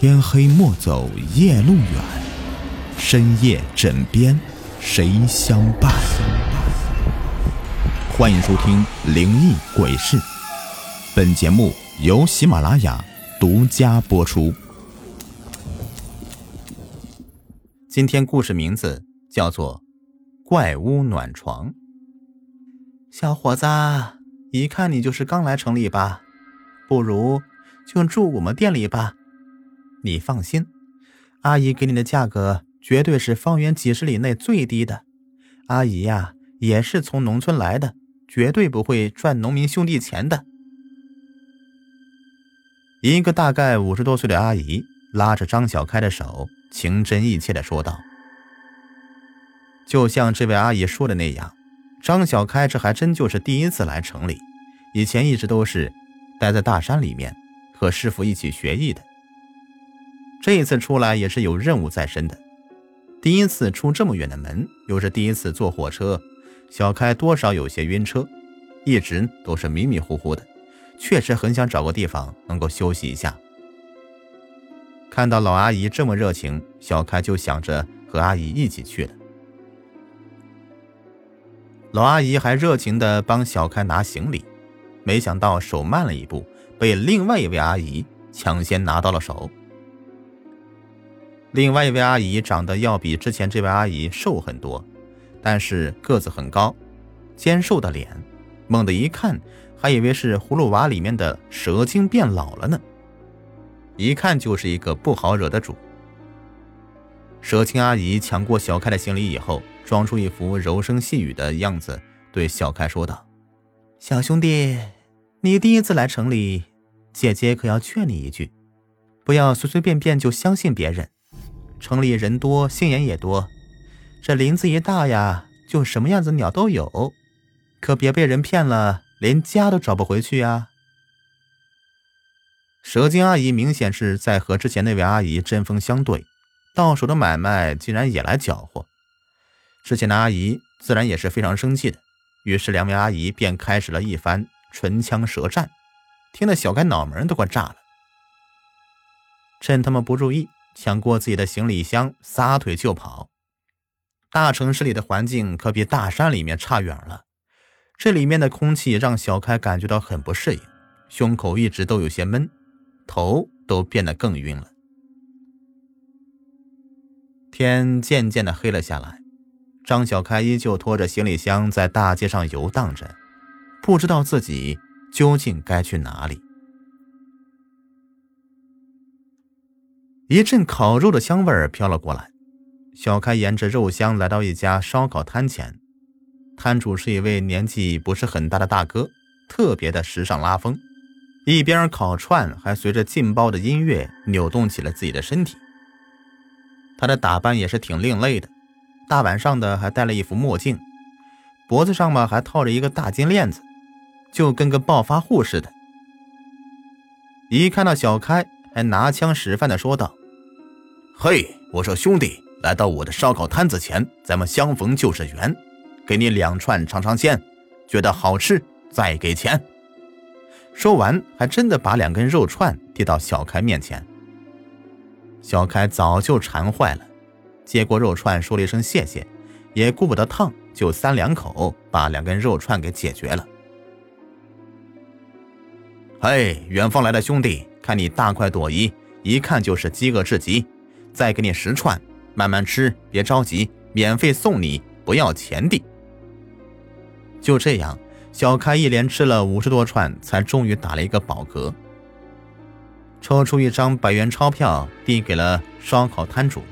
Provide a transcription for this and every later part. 天黑莫走夜路远，深夜枕边谁相伴。欢迎收听灵异鬼事，本节目由喜马拉雅独家播出。今天故事名字叫做怪屋暖床。小伙子，一看你就是刚来城里吧，不如就住我们店里吧。你放心，阿姨给你的价格绝对是方圆几十里内最低的。阿姨呀，也是从农村来的，绝对不会赚农民兄弟钱的。一个大概50多岁的阿姨拉着张小开的手，情真意切地说道。就像这位阿姨说的那样，张小开这还真就是第一次来城里，以前一直都是待在大山里面和师傅一起学艺的。这一次出来也是有任务在身的，第一次出这么远的门，又是第一次坐火车，小开多少有些晕车，一直都是迷迷糊糊的，确实很想找个地方能够休息一下。看到老阿姨这么热情，小开就想着和阿姨一起去了。老阿姨还热情地帮小开拿行李，没想到手慢了一步，被另外一位阿姨抢先拿到了手。另外一位阿姨长得要比之前这位阿姨瘦很多，但是个子很高，尖瘦的脸，猛地一看还以为是葫芦娃里面的蛇精变老了呢，一看就是一个不好惹的主。蛇精阿姨抢过小开的行李以后，装出一副柔声细语的样子，对小开说道：小兄弟，你第一次来城里，姐姐可要劝你一句，不要随随便便就相信别人。城里人多，心眼也多，这林子一大呀，就什么样子鸟都有，可别被人骗了，连家都找不回去啊。蛇精阿姨明显是在和之前那位阿姨针锋相对，到手的买卖竟然也来搅和。之前的阿姨自然也是非常生气的，于是两位阿姨便开始了一番唇枪舌战，听得小开脑门都快炸了。趁他们不注意，抢过自己的行李箱，撒腿就跑。大城市里的环境可比大山里面差远了，这里面的空气让小开感觉到很不适应，胸口一直都有些闷，头都变得更晕了。天渐渐的黑了下来，张小开依旧拖着行李箱在大街上游荡着，不知道自己究竟该去哪里。一阵烤肉的香味儿飘了过来，小开沿着肉香来到一家烧烤摊前，摊主是一位年纪不是很大的大哥，特别的时尚拉风，一边烤串还随着劲爆的音乐扭动起了自己的身体。他的打扮也是挺另类的，大晚上的还戴了一副墨镜，脖子上嘛还套着一个大金链子，就跟个暴发户似的。一看到小开，还拿枪使犯的说道：嘿，我说兄弟，来到我的烧烤摊子前，咱们相逢就是缘，给你2串尝尝鲜，觉得好吃再给钱。说完还真的把2根肉串递到小开面前。小开早就馋坏了，接过肉串说了一声谢谢，也顾不得烫，就3两口把2根肉串给解决了。嘿，远方来的兄弟，看你大快朵颐，一看就是饥饿至极，再给你10串，慢慢吃，别着急，免费送你，不要钱的。就这样，小开一连吃了50多串，才终于打了一个饱嗝，抽出1张100元钞票递给了烧烤摊主，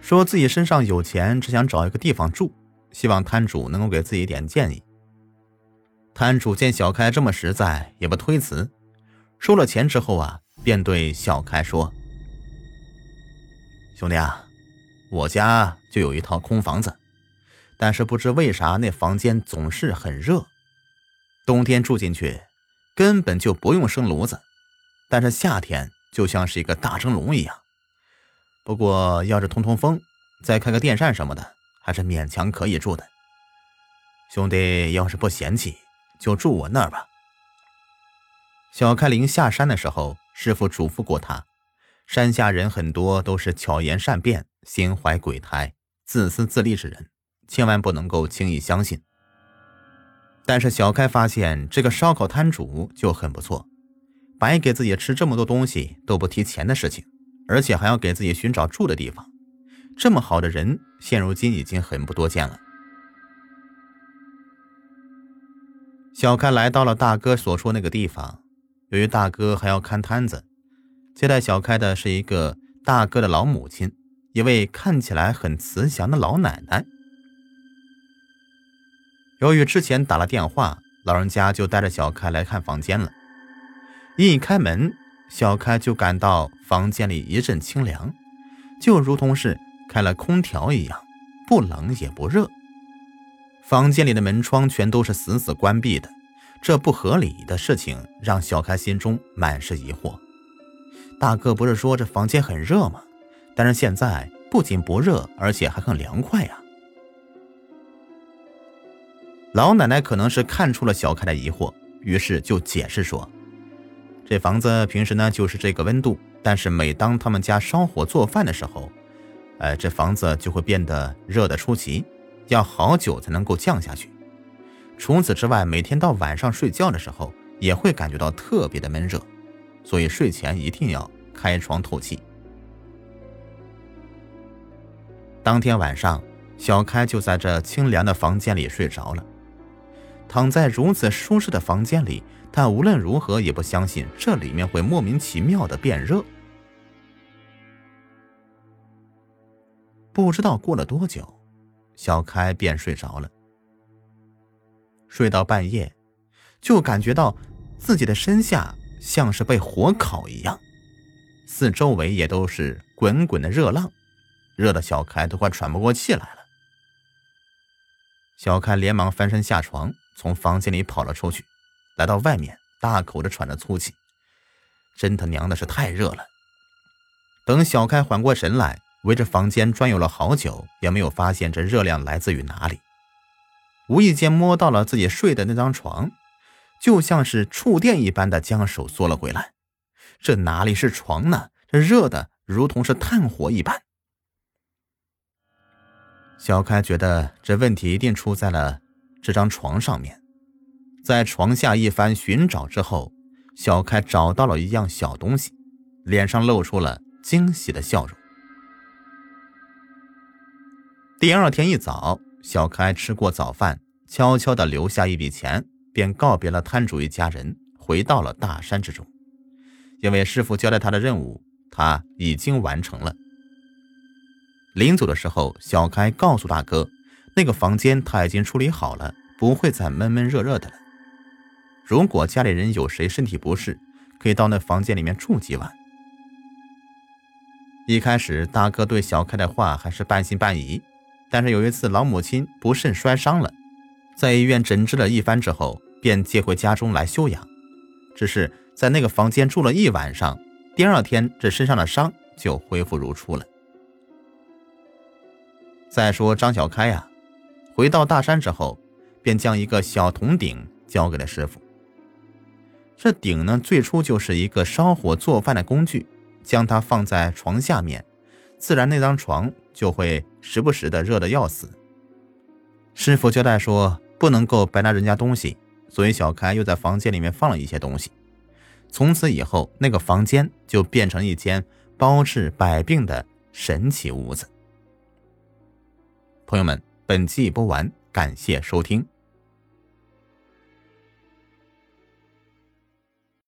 说自己身上有钱，只想找一个地方住，希望摊主能够给自己点建议。摊主见小开这么实在，也不推辞，收了钱之后啊，便对小开说：兄弟啊，我家就有一套空房子，但是不知为啥那房间总是很热，冬天住进去根本就不用生炉子，但是夏天就像是一个大蒸笼一样，不过要是通通风，再开个电扇什么的，还是勉强可以住的。兄弟要是不嫌弃，就住我那儿吧。小开临下山的时候，师傅嘱咐过他，山下人很多都是巧言善辩、心怀鬼胎、自私自利之人，千万不能够轻易相信。但是小开发现这个烧烤摊主就很不错，白给自己吃这么多东西都不提钱的事情，而且还要给自己寻找住的地方，这么好的人现如今已经很不多见了。小开来到了大哥所说那个地方，由于大哥还要看摊子，接待小开的是一个大哥的老母亲，一位看起来很慈祥的老奶奶。由于之前打了电话，老人家就带着小开来看房间了。一开门，小开就感到房间里一阵清凉，就如同是开了空调一样，不冷也不热。房间里的门窗全都是死死关闭的，这不合理的事情让小开心中满是疑惑。大哥不是说这房间很热吗？但是现在不仅不热，而且还很凉快呀。老奶奶可能是看出了小开的疑惑，于是就解释说，这房子平时呢就是这个温度，但是每当他们家烧火做饭的时候，这房子就会变得热得出奇，要好久才能够降下去。除此之外，每天到晚上睡觉的时候也会感觉到特别的闷热，所以睡前一定要开窗透气。当天晚上，小开就在这清凉的房间里睡着了。躺在如此舒适的房间里，他无论如何也不相信这里面会莫名其妙的变热。不知道过了多久，小开便睡着了。睡到半夜，就感觉到自己的身下像是被火烤一样，四周围也都是滚滚的热浪，热得小开都快喘不过气来了。小开连忙翻身下床，从房间里跑了出去，来到外面，大口地喘着粗气，真他娘的是太热了。等小开缓过神来，围着房间转悠了好久，也没有发现这热量来自于哪里。无意间摸到了自己睡的那张床，就像是触电一般的将手缩了回来。这哪里是床呢？这热的如同是炭火一般。小开觉得这问题一定出在了这张床上面。在床下一番寻找之后，小开找到了一样小东西，脸上露出了惊喜的笑容。第二天一早，小开吃过早饭，悄悄地留下一笔钱，便告别了摊主一家人，回到了大山之中。因为师父交代他的任务，他已经完成了。临走的时候，小开告诉大哥，那个房间他已经处理好了，不会再闷闷热热的了。如果家里人有谁身体不适，可以到那房间里面住几晚。一开始大哥对小开的话还是半信半疑，但是有一次老母亲不慎摔伤了，在医院诊治了一番之后，便接回家中来休养。只是在那个房间住了一晚上，第二天这身上的伤就恢复如初了。再说张小开啊，回到大山之后，便将一个小铜鼎交给了师傅。这鼎呢，最初就是一个烧火做饭的工具，将它放在床下面，自然那张床就会时不时的热得要死。师傅交代说不能够白拿人家东西，所以小开又在房间里面放了一些东西。从此以后，那个房间就变成一间包治百病的神奇屋子。朋友们，本期已播完，感谢收听。